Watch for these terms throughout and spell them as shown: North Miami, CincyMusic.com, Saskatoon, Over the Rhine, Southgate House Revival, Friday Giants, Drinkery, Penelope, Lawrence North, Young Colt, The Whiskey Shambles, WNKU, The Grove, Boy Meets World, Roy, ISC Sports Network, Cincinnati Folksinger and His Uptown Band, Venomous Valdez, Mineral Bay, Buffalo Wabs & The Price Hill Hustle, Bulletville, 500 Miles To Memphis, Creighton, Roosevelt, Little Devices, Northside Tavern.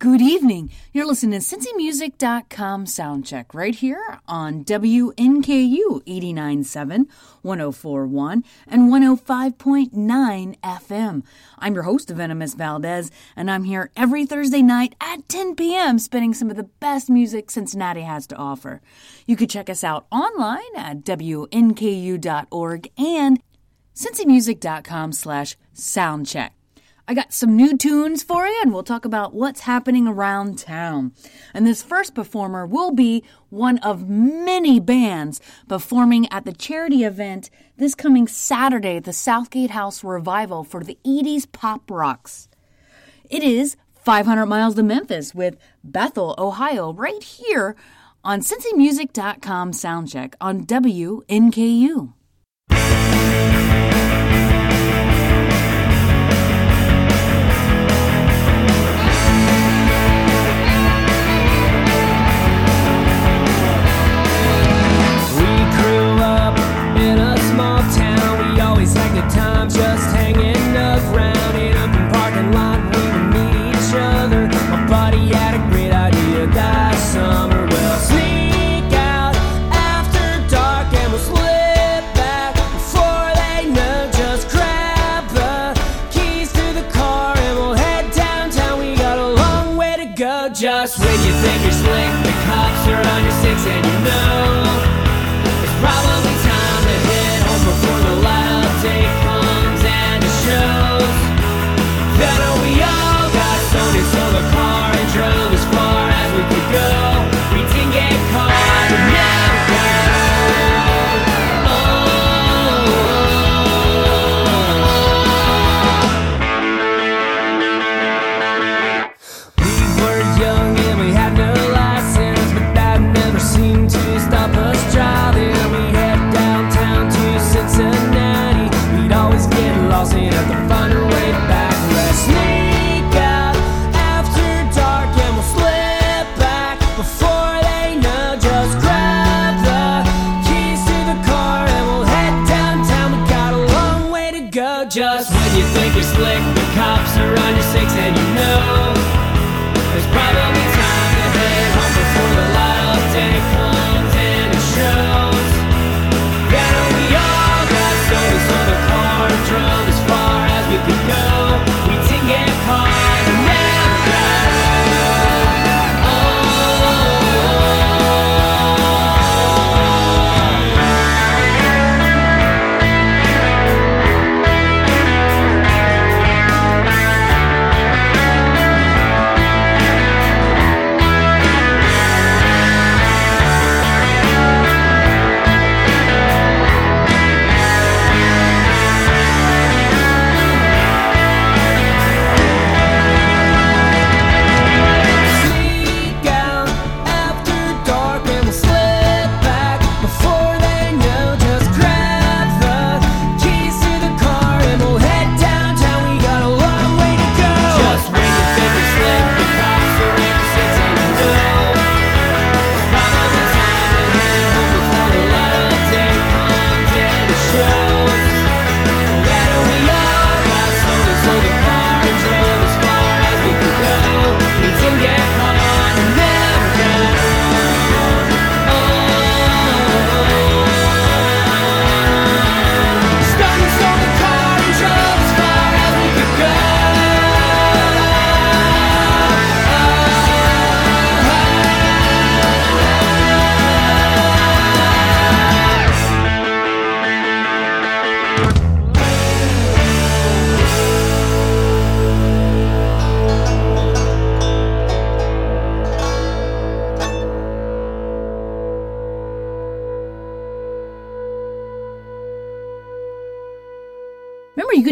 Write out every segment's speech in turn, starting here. Good evening. You're listening to CincyMusic.com Soundcheck right here on WNKU 89.7, 104.1, and 105.9 FM. I'm your host, Venomous Valdez, and I'm here every Thursday night at 10 p.m. spinning some of the best music Cincinnati has to offer. You can check us out online at WNKU.org and CincyMusic.com/soundcheck. I got some new tunes for you, and we'll talk about what's happening around town. And this first performer will be one of many bands performing at the charity event this coming Saturday at the Southgate House Revival for the 80s Pop Rocks. It is 500 Miles to Memphis with Bethel, Ohio, right here on CincyMusic.com Soundcheck on WNKU. Just hanging around in open parking lot, we would meet each other. My buddy had a great idea that summer. We'll sneak out after dark and we'll slip back before they know. Just grab the keys to the car and we'll head downtown. We got a long way to go. Just when you think you're slick, the cops are on your six and you know it's probably time to hit home before the loud day.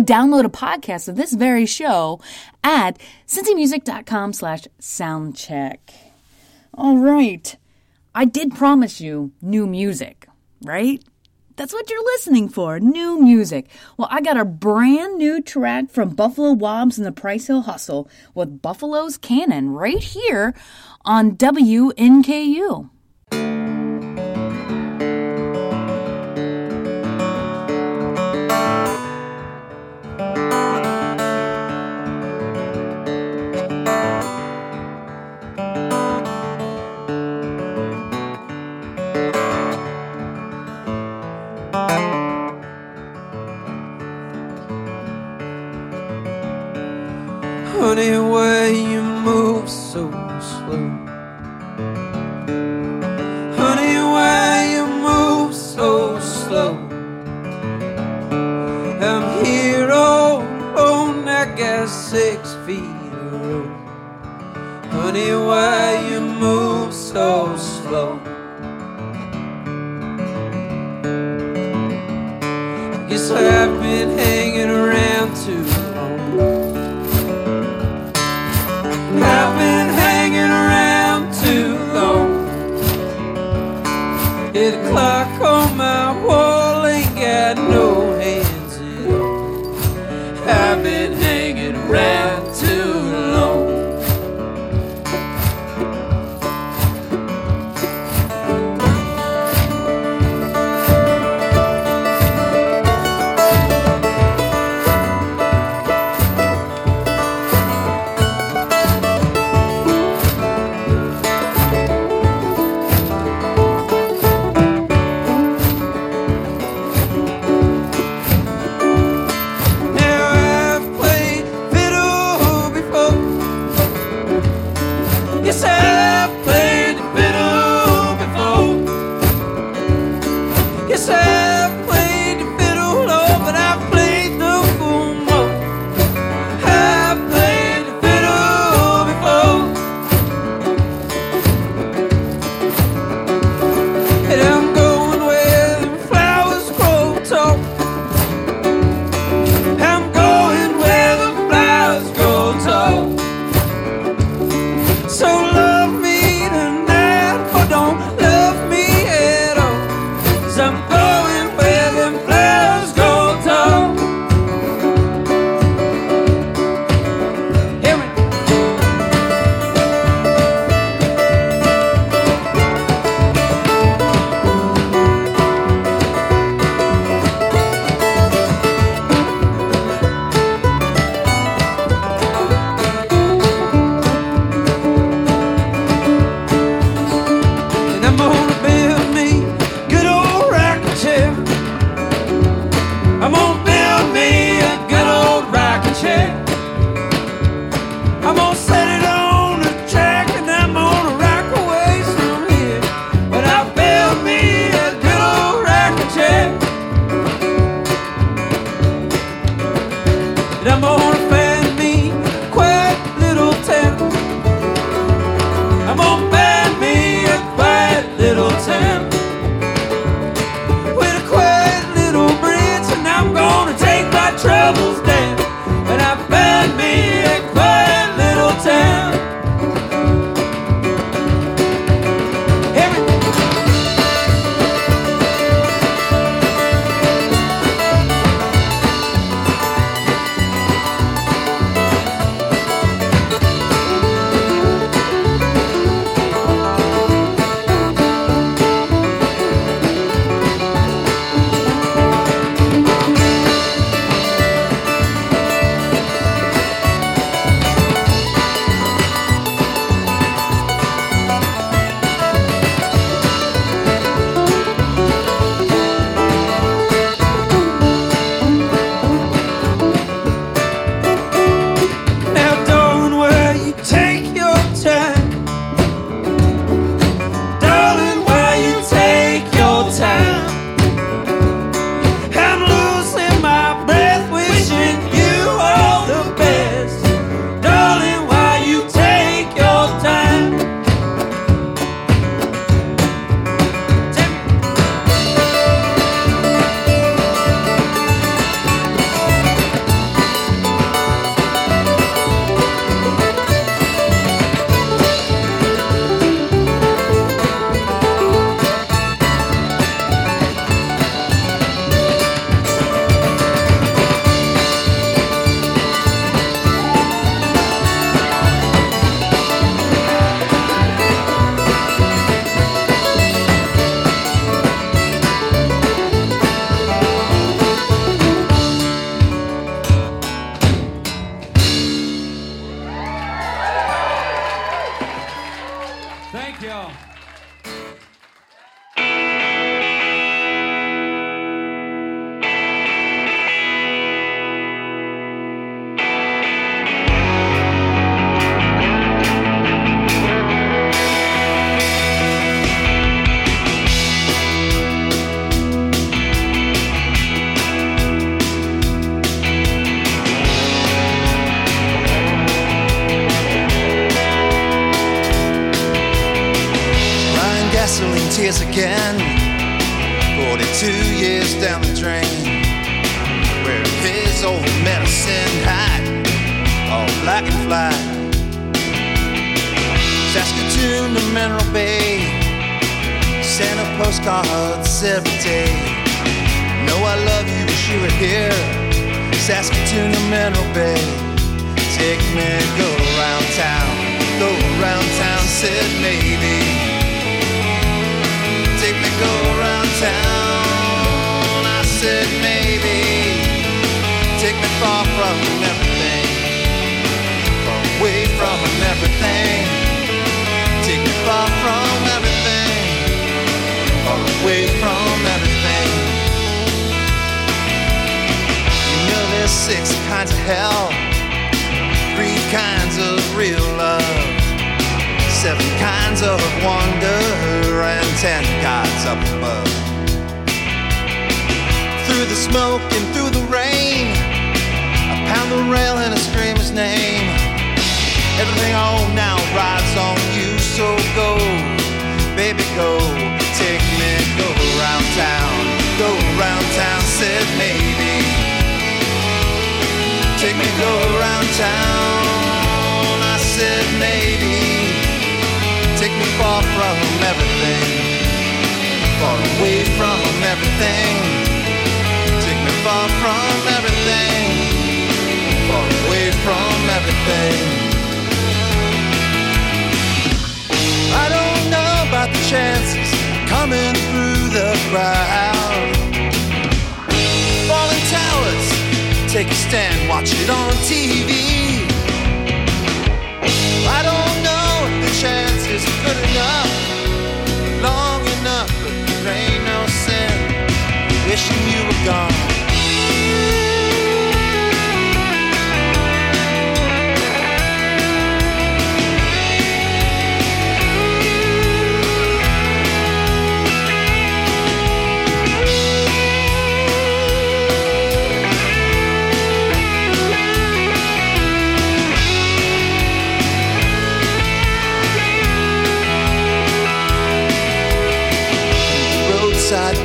Download a podcast of this very show at CincyMusic.com/soundcheck. All right. I did promise you new music, right? That's what you're listening for, new music. Well, I got a brand new track from Buffalo Wabs and The Price Hill Hustle with Buffalo's Cannon right here on WNKU. way you move so slow. Honey, why you move so slow? I'm here all alone, I got 6 feet to roll. Honey, why you move so slow? I guess I've been hanging around too long. I've been hanging around too long. Yeah, the clock on my wall ain't got no hands at all. I've been hanging around too long. tears again. 42 years down the drain, where his old medicine hide, all black and fly. Saskatoon to Mineral Bay, send a postcards every day. Know I love you, wish you were here. Saskatoon to Mineral Bay, take me, go around town, said maybe. Take me go around town, I said maybe. Take me far from everything, far away from everything. Take me far from everything, far away from everything. You know there's 6 kinds of hell, 3 kinds of real love, 7 kinds of wonder, and 10 gods up above. Through the smoke and through the rain, I pound the rail and I scream his name. Everything I own now rides on you, so go, baby go. Take me, go around town, said maybe. Take me, go around town, I said maybe. Take me far from everything, far away from everything. Take me far from everything, far away from everything. I don't know about the chances coming through the crowd. Falling towers, take a stand, watch it on TV. I don't know if the chance is good enough, long enough, but there ain't no sin wishing you were gone.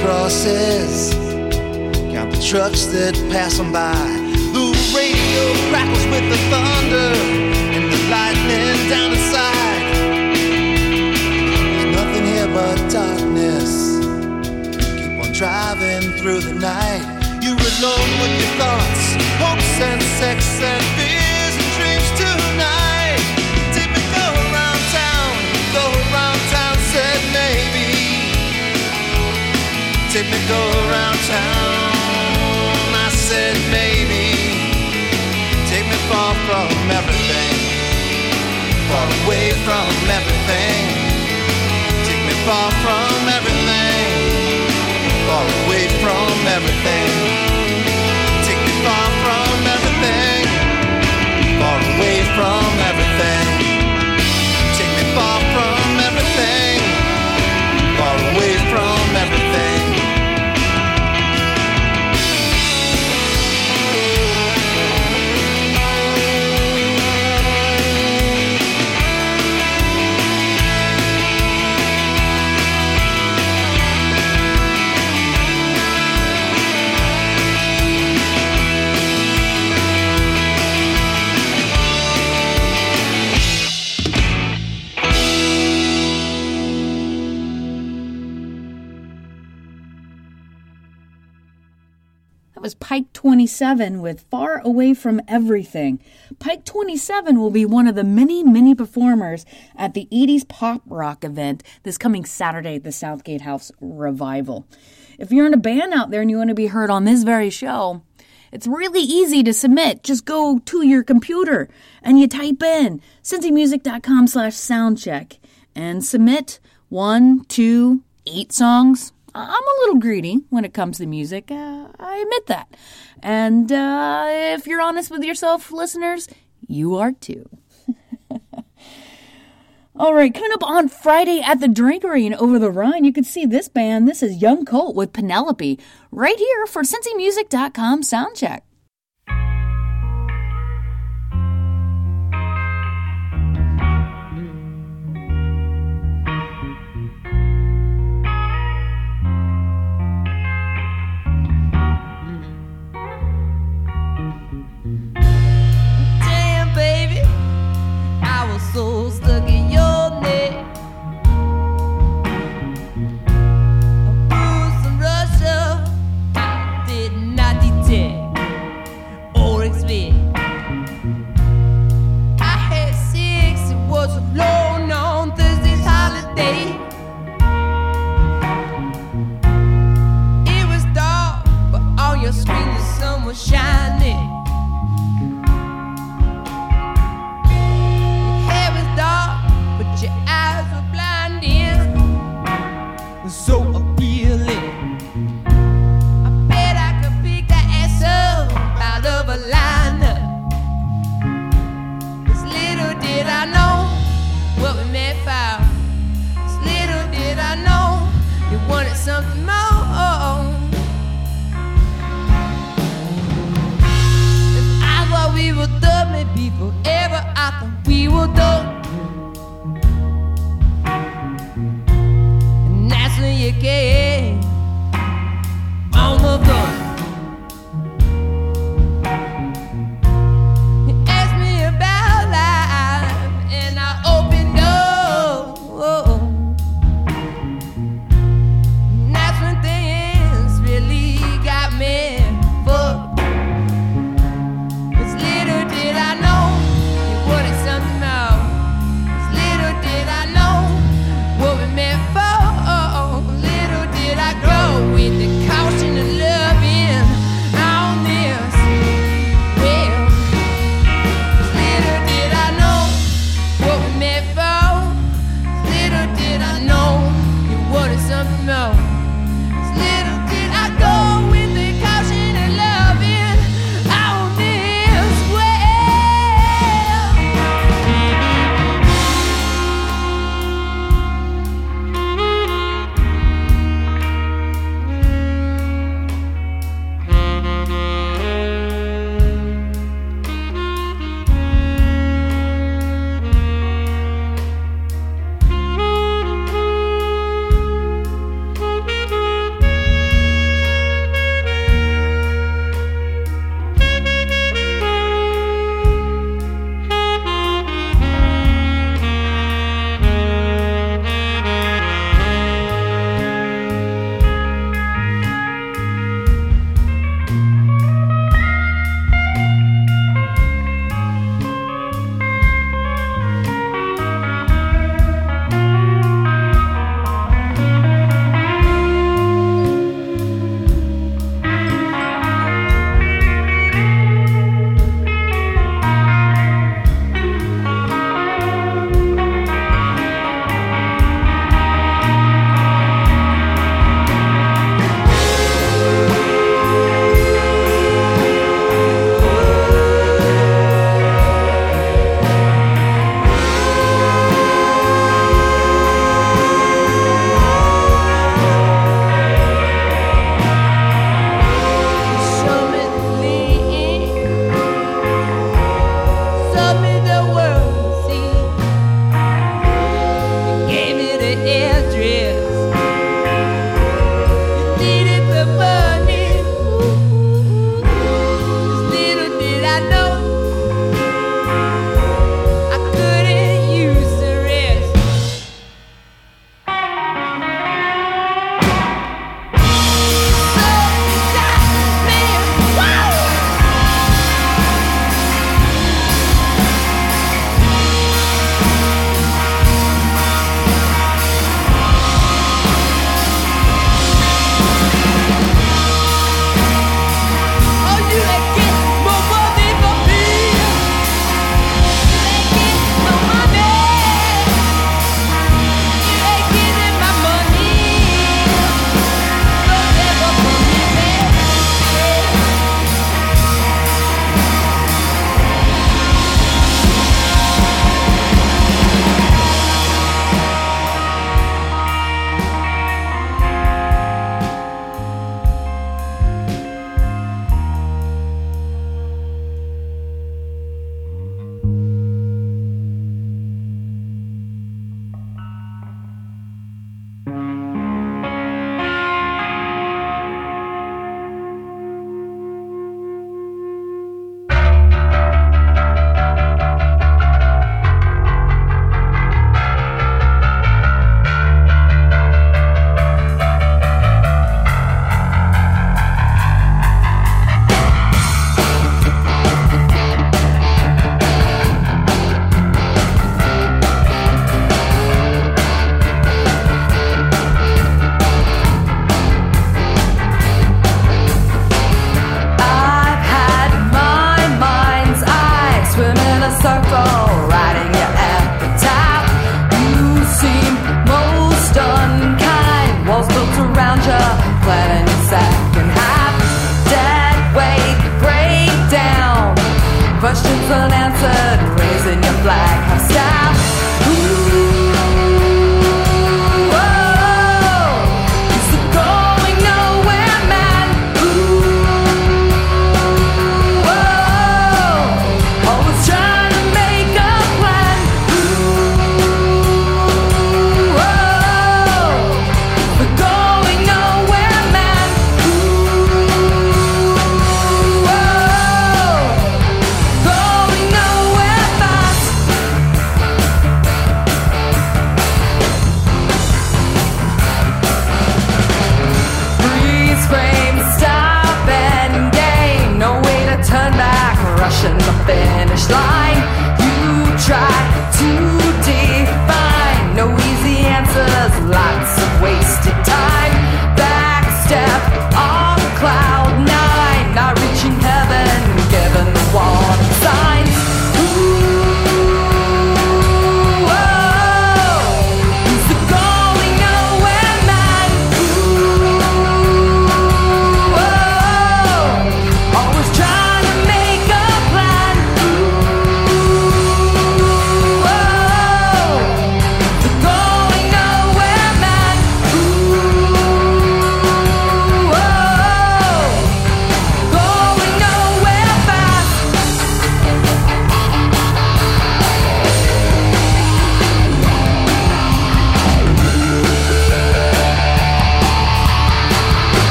Crosses, count the trucks that pass them by. The radio crackles with the thunder and the lightning down the side. There's nothing here but darkness. Keep on driving through the night. You're alone with your thoughts, hopes and sex and fears and dreams tonight. Take me go around town, said maybe. Take me go around town, I said maybe. Take me far from everything, far away from everything. Take me far from everything, far away from everything. Take me far from everything, far away from everything. Take me far from everything, far away from everything. Was Pike 27 with Far Away From Everything. Pike 27 will be one of the many, many performers at the 80s pop rock event this coming Saturday at the Southgate House Revival. If you're in a band out there and you want to be heard on this very show, it's really easy to submit. Just go to your computer and you type in CincyMusic.com/soundcheck and submit 1, 2, 8 songs. I'm a little greedy when it comes to music. I admit that. And if you're honest with yourself, listeners, you are too. All right, coming up on Friday at the Drinkery in Over the Rhine, you can see this band. This is Young Colt with Penelope right here for CincyMusic.com Soundcheck.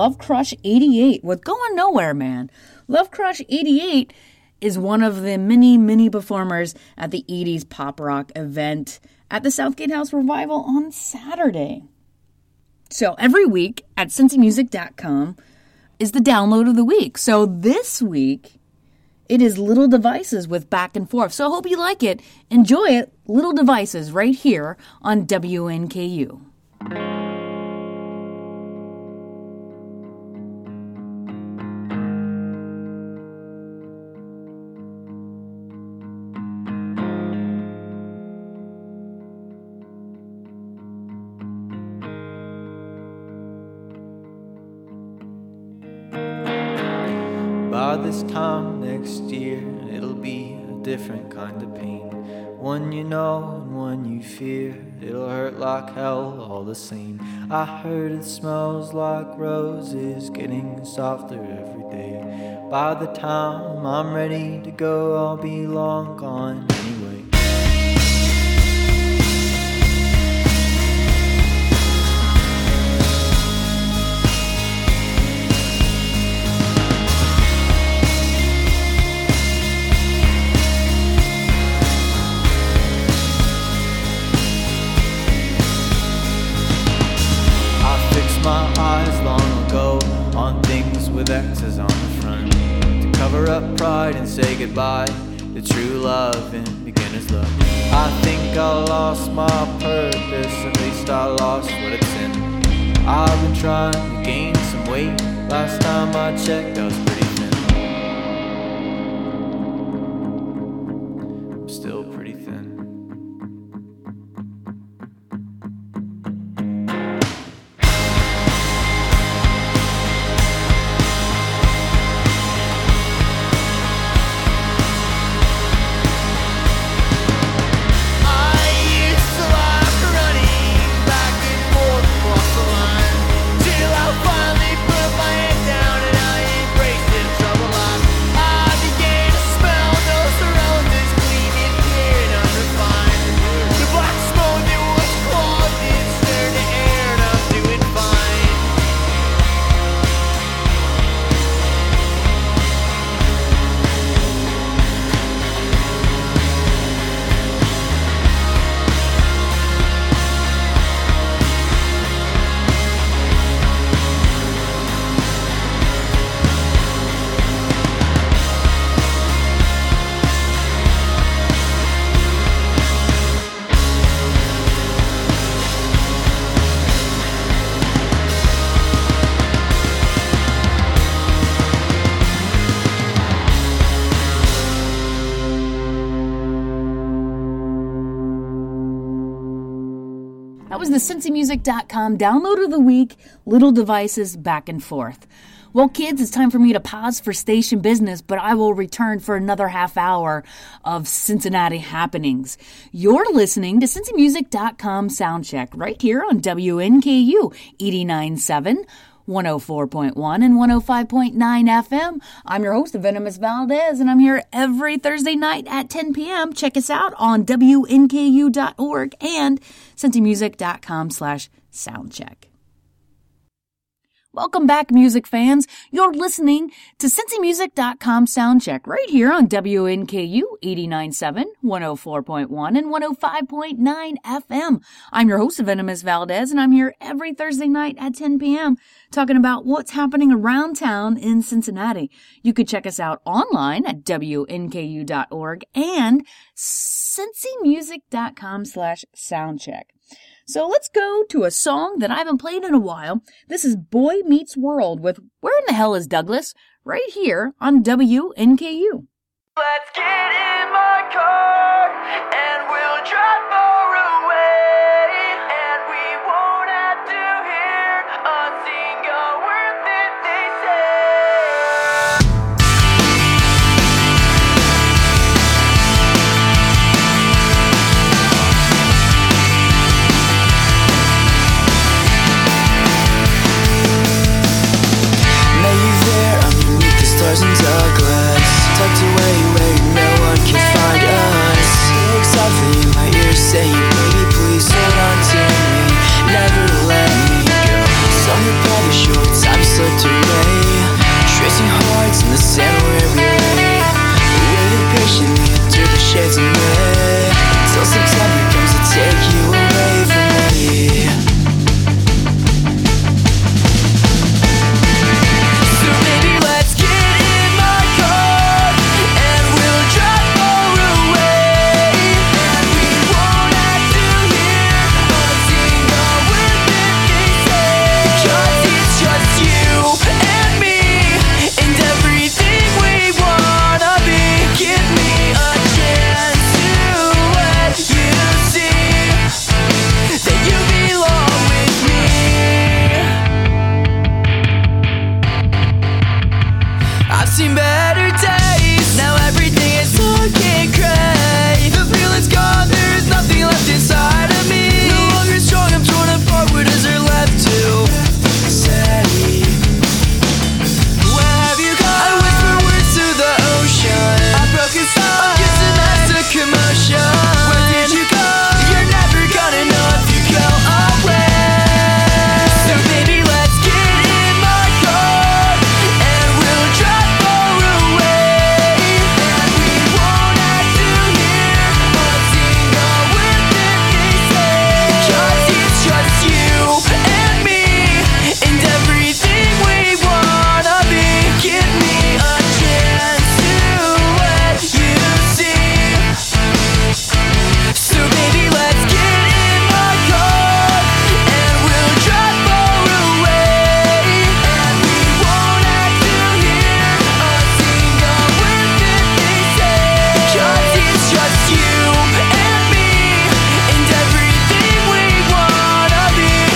Love Crush 88 with Going Nowhere Man. Love Crush 88 is one of the many performers at the 80s pop rock event at the Southgate House Revival on Saturday. So every week at CincyMusic.com is the download of the week. So this week, it is Little Devices with Back and Forth. So I hope you like it. Enjoy it. Little Devices right here on WNKU. By this time next year, it'll be a different kind of pain. One you know and one you fear. It'll hurt like hell all the same. I heard it smells like roses, getting softer every day. By the time I'm ready to go, I'll be long gone anyway. X's on the front to cover up pride and say goodbye to true love and beginner's love. I think I lost my purpose, at least I lost what it's in. I've been trying to gain some weight, last time I checked I was pretty thin. I'm still pretty thin. The CincyMusic.com download of the week, Little Devices, Back and Forth. Well, kids, it's time for me to pause for station business, but I will return for another half hour of Cincinnati happenings. You're listening to CincyMusic.com Soundcheck right here on WNKU 89.7, 104.1 and 105.9 FM. I'm your host, Venomous Valdez, and I'm here every Thursday night at 10 p.m. Check us out on WNKU.org and CincyMusic.com/soundcheck. Welcome back, music fans. You're listening to CincyMusic.com Soundcheck right here on WNKU 89.7, 104.1, and 105.9 FM. I'm your host, Venomous Valdez, and I'm here every Thursday night at 10 p.m. talking about what's happening around town in Cincinnati. You could check us out online at WNKU.org and CincyMusic.com/soundcheck. So let's go to a song that I haven't played in a while. This is Boy Meets World with Where in the Hell is Douglas? Right here on WNKU. Let's get in my car and we'll drive far away, and we won't have to hear a single word that they stars in Douglas, tucked away where no one can find us. Sing softly in my ear, saying, baby, please hold on to seen better days. Now everything is looking gray. The feeling's gone, there is nothing left inside of me. No longer strong, I'm torn apart, what is there left to say? Where have you gone? I whisper words to the ocean. I broke his heart, I'm just a massive commotion. Where did you go? You're never gonna know if you go away. So baby, let's get in my car and we'll drive far away. And we won't have to hear what's in the words that they say. Cause it's just you and me and everything we wanna be. Give me a chance to let you see. So baby, let's get in my car and we'll drive far away. And we won't have to hear a single word that they say. Cause it's just you and me and everything we wanna be. Give me a chance to let you see that you belong with me. Car rides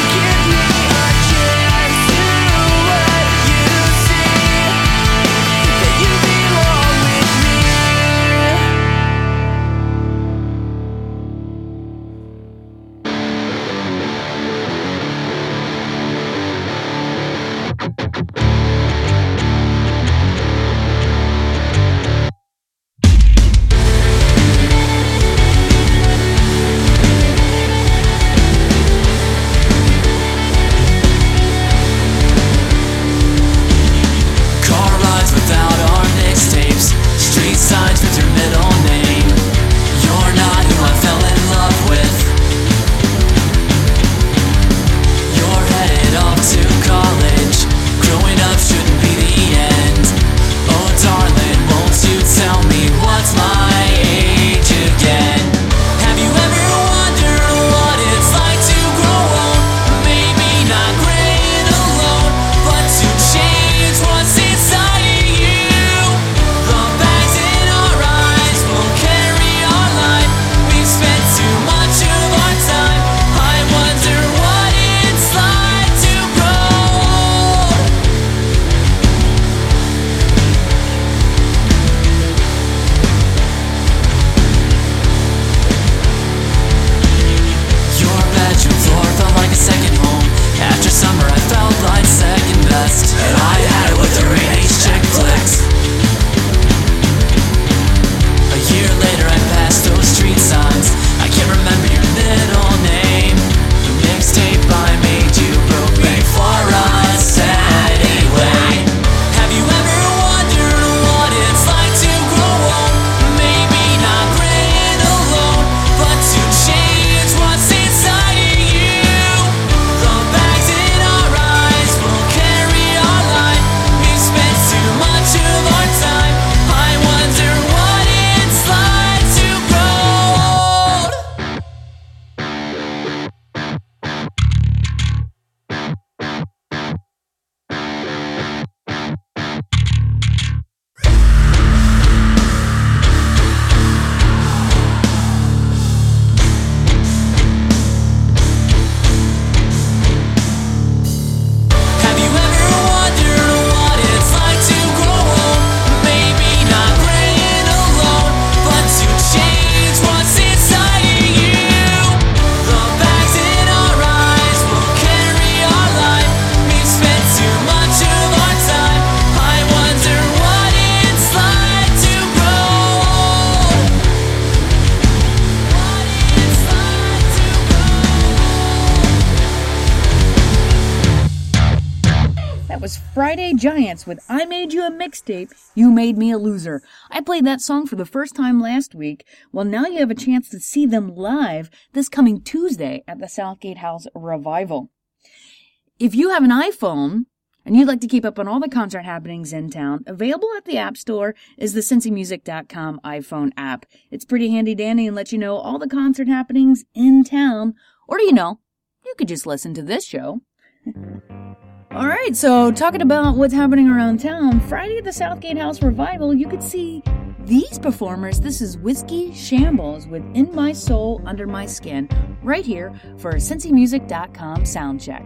without our mixtapes, street signs with your middle name. You're not who I fell in love with. You're headed off to college. Growing up shouldn't be the end. Oh darling, won't you tell me what's my age again? Have you ever wondered what it's like to grow old? Maybe not great alone, but to change what's inside of you. The bags in our eyes will carry our life. We've spent too much of our time. I wonder what it's like to grow old. Your bedroom floor felt like a second home. After summer I felt like second best. And I had it with the rain-age check flex. A year later I passed those street signs. I can't remember your middle name. The mixtape I made you broke before us anyway. Have you ever wondered what it's like to grow old? Maybe not great alone, but to change what's inside of you. The bags in our eyes will carry our life. We've spent too much of our time. I wonder what it's like to grow old. Have you ever wondered what it's like to grow old? Maybe not great alone, but to change what's inside of you. The bags in our eyes will carry our life. We've spent too much of our time. I wonder what it's like to grow old. What it's like to grow old. That was Friday Giants with I Made You a Mixtape, You Made Me a Loser. I played that song for the first time last week. Well, now you have a chance to see them live this coming Tuesday at the Southgate House Revival. If you have an iPhone and you'd like to keep up on all the concert happenings in town, available at the App Store is the CincyMusic.com iPhone app. It's pretty handy-dandy and lets you know all the concert happenings in town. Or, you could just listen to this show. All right, so talking about what's happening around town, Friday at the Southgate House Revival, you could see these performers. This is Whiskey Shambles with In My Soul, Under My Skin, right here for CincyMusic.com Soundcheck.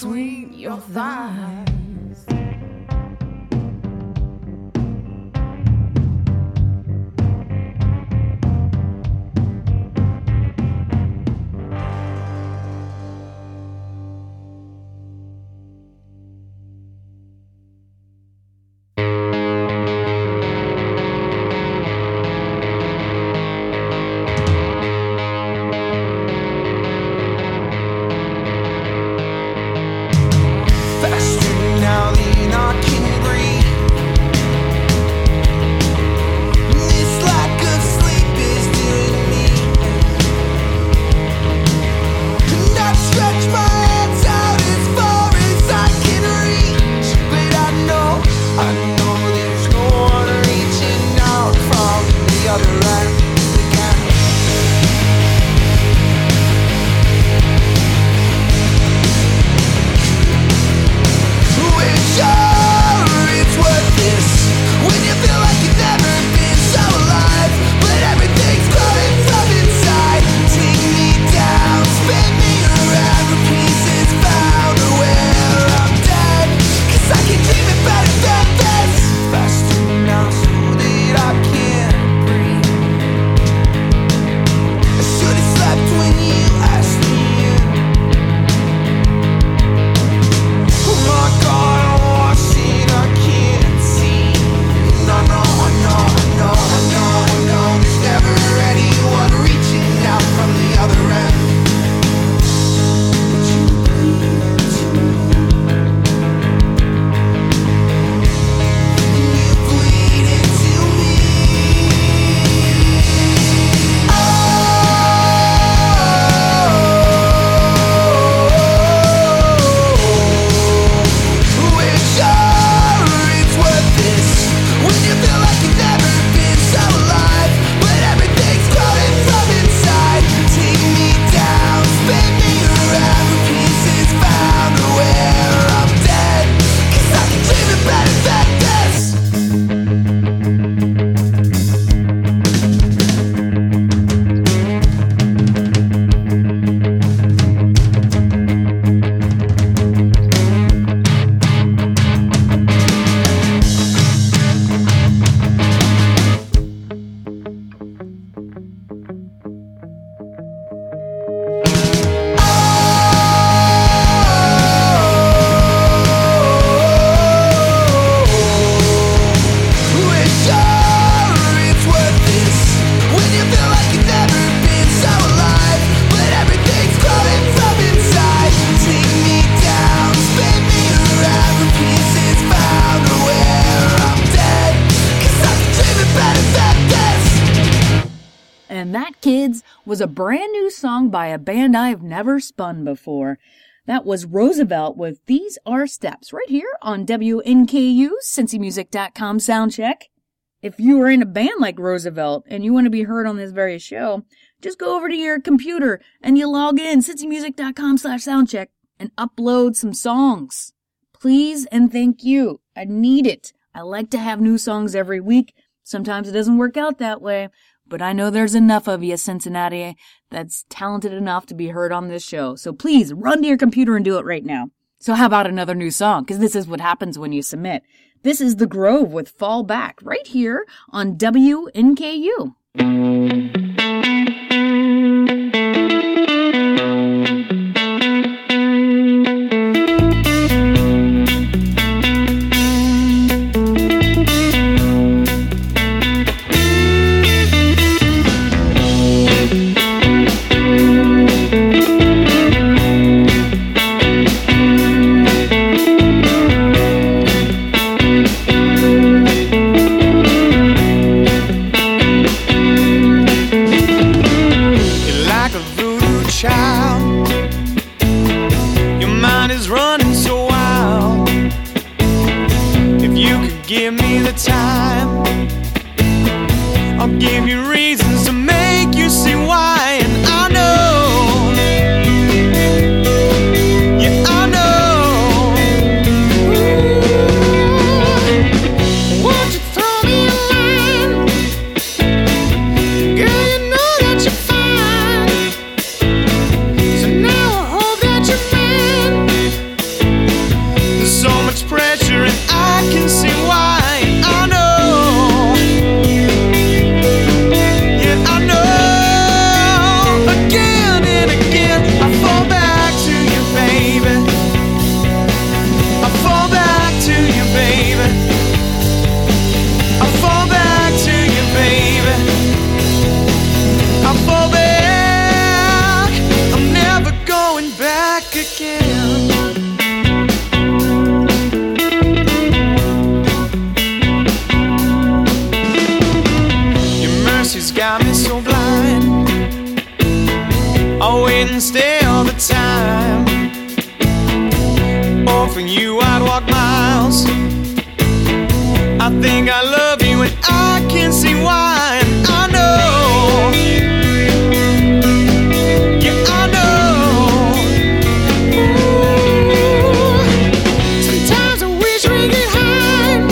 between your thighs. Was a brand new song by a band I've never spun before. That was Roosevelt with These Are Steps, right here on WNKU, CincyMusic.com Soundcheck. If you are in a band like Roosevelt and you want to be heard on this very show, just go over to your computer and you log in, CincyMusic.com/soundcheck, and upload some songs. Please and thank you. I need it. I like to have new songs every week. Sometimes it doesn't work out that way. But I know there's enough of you, Cincinnati, that's talented enough to be heard on this show. So please, run to your computer and do it right now. So how about another new song? Because this is what happens when you submit. This is The Grove with Fall Back, right here on WNKU. for you I'd walk miles. I think I love you and I can't see why. And I know, yeah, I know. Ooh. Sometimes I wish we could hide,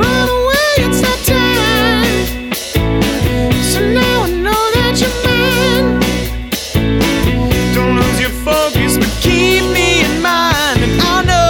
run away, it's that time. So now I know that you're mine. Don't lose your focus, but keep me in mind. And I know.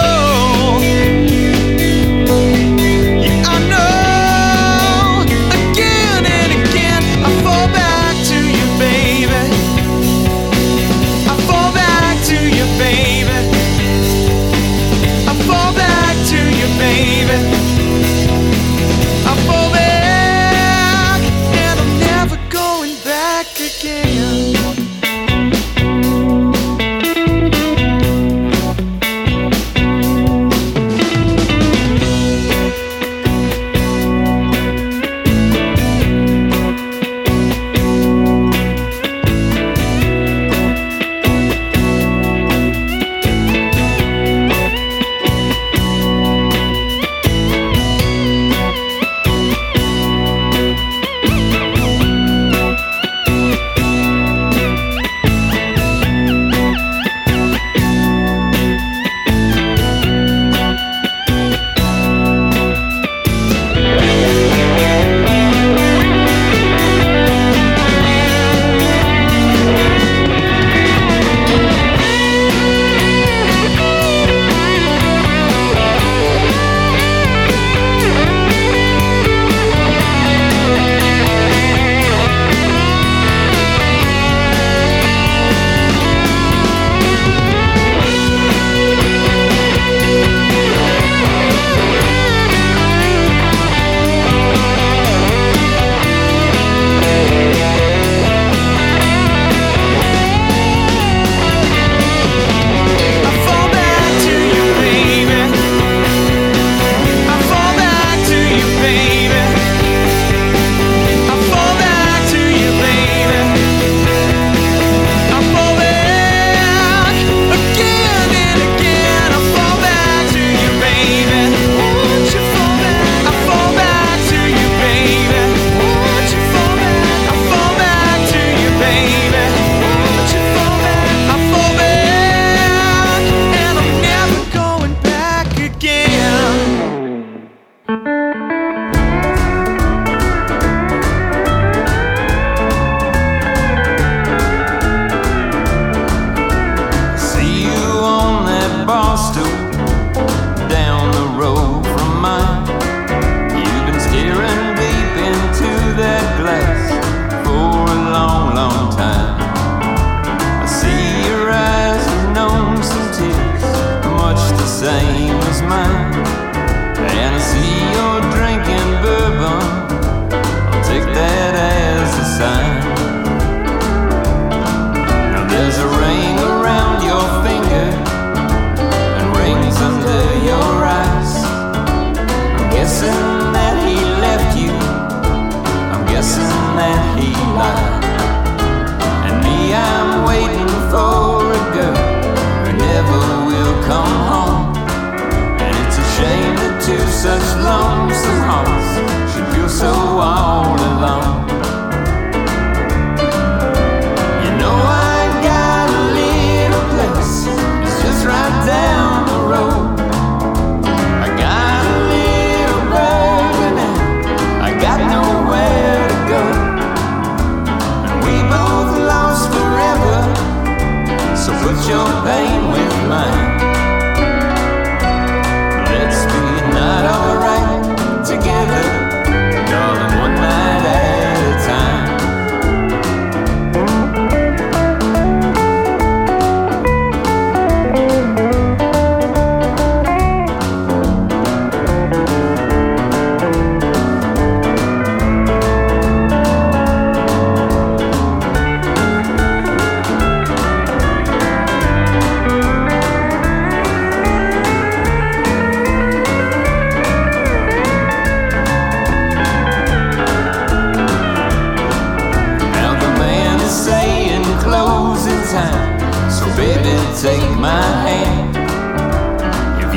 Take my hand.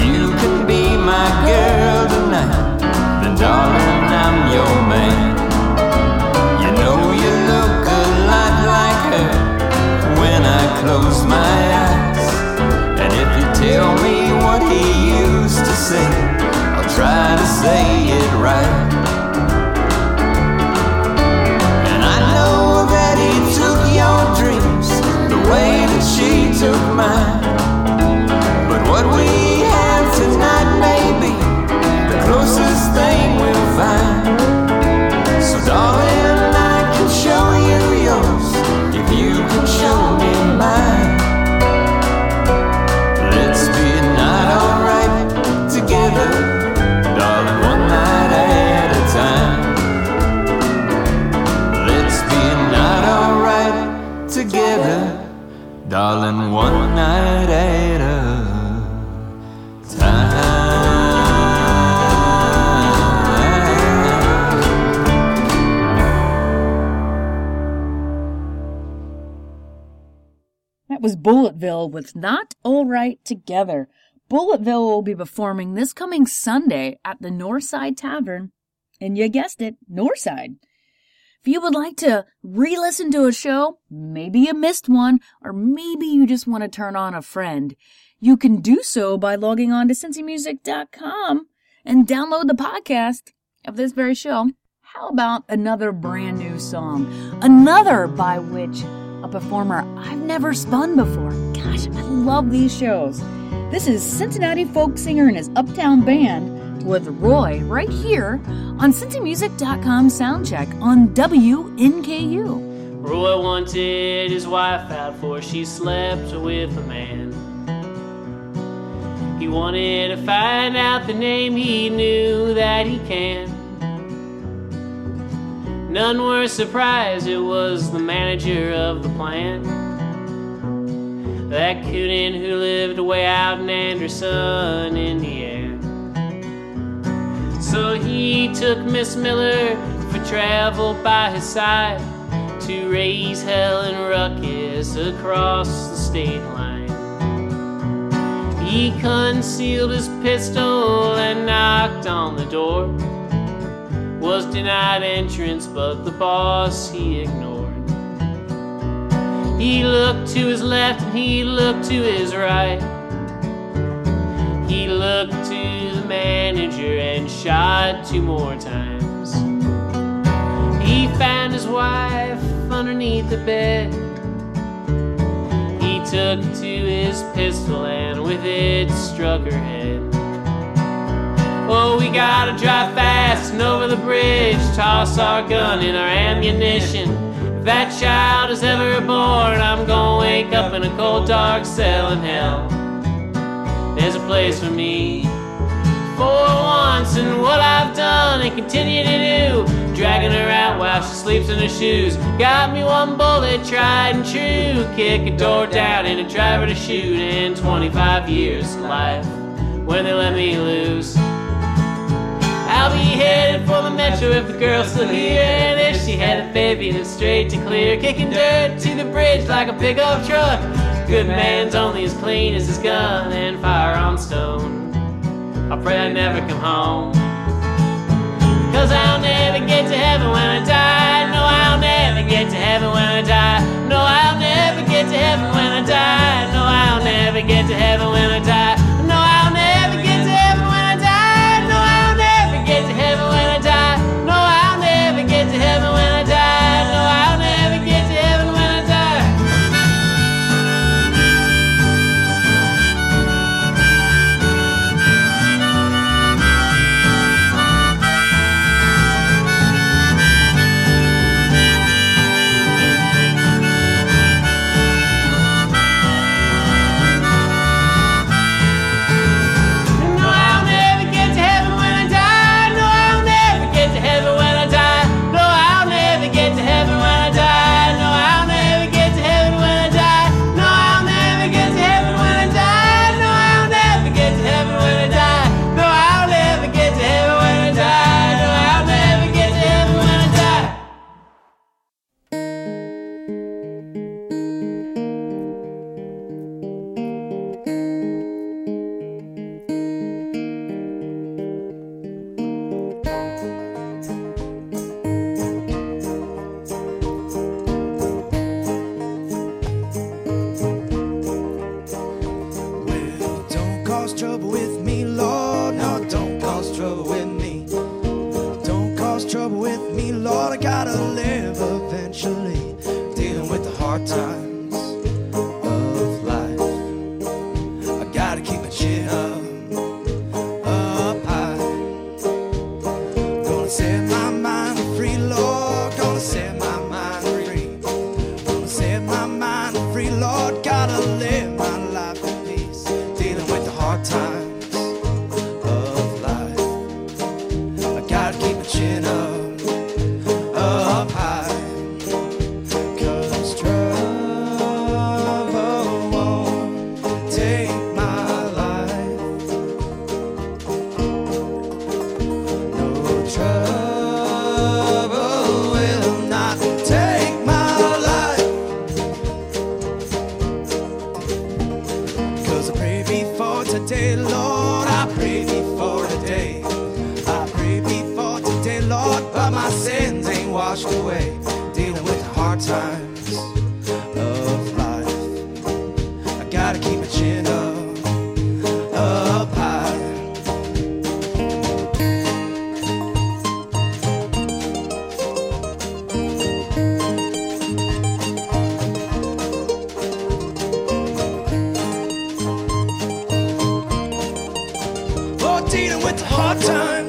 you can be my girl tonight, then darling, I'm your man. You know you look a lot like her when I close my eyes. And if you tell me what he used to say, I'll try to say it right. And I know that he took your dreams the way that she took mine. But what we have tonight may be the closest thing we'll find. So darling, I can show you yours if you can show me mine. Let's be a night alright together, darling, one night at a time. Let's be a night alright together, darling, one night at a was Bulletville with Not All Right Together. Bulletville will be performing this coming Sunday at the Northside Tavern, and you guessed it, Northside. If you would like to re-listen to a show, maybe you missed one, or maybe you just want to turn on a friend, you can do so by logging on to CincyMusic.com and download the podcast of this very show. How about another brand new song? Another by which a performer I've never spun before. Gosh, I love these shows. This is Cincinnati Folksinger and His Uptown Band with Roy right here on CincyMusic.com Soundcheck on WNKU. Roy wanted his wife out for she slept with a man. He wanted to find out the name he knew that he can. None were surprised it was the manager of the plant, that coonin who lived way out in Anderson, Indiana. So he took Miss Miller for travel by his side to raise hell and ruckus across the state line. He concealed his pistol and knocked on the door. Was denied entrance, but the boss he ignored. He looked to his left and he looked to his right. He looked to the manager and shot two more times. He found his wife underneath the bed. He took to his pistol and with it struck her head. Oh, we gotta drive fast and over the bridge, toss our gun and our ammunition. If that child is ever born, I'm gonna wake up in a cold, dark cell in hell. There's a place for me for once, and what I've done and continue to do, dragging her out while she sleeps in her shoes. Got me one bullet, tried and true, kick a door down and a driver to shoot, and 25 years to life when they let me loose. I'll be headed for the metro if the girl's still here, and if she had a baby, then straight to clear. Kicking dirt to the bridge like a pickup truck. Good man's only as clean as his gun and fire on stone. I pray I never come home, 'cause I'll never get to heaven when I die. No, I'll never get to heaven when I die. No, I'll never get to heaven when I die. No, I'll never get to heaven when I die. No, I'll never get to heaven when I die. No, I'll never get to heaven when I die. No, I'll never get to heaven when I die. No, I'll never get to heaven when I die. free, Lord, gotta live my life in peace, dealing with the hard times of life. I gotta keep my chin up high, 'cause trouble won't take my life. No trouble. Away, dealing with the hard times of life, I gotta keep my chin up high. Oh, dealing with the hard times.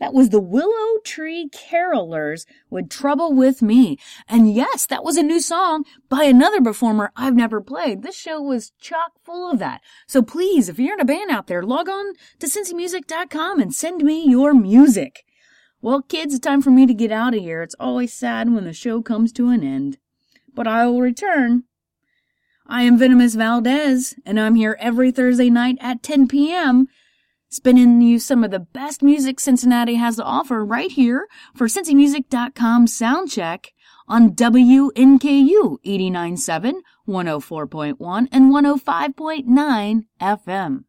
That was the Willow Tree Carolers with Trouble With Me. And yes, that was a new song by another performer I've never played. This show was chock full of that. So please, if you're in a band out there, log on to CincyMusic.com and send me your music. Well, kids, it's time for me to get out of here. It's always sad when the show comes to an end. But I will return. I am Venomous Valdez, and I'm here every Thursday night at 10 p.m., spinning you some of the best music Cincinnati has to offer right here for CincyMusic.com Soundcheck on WNKU 89.7, 104.1, and 105.9 FM.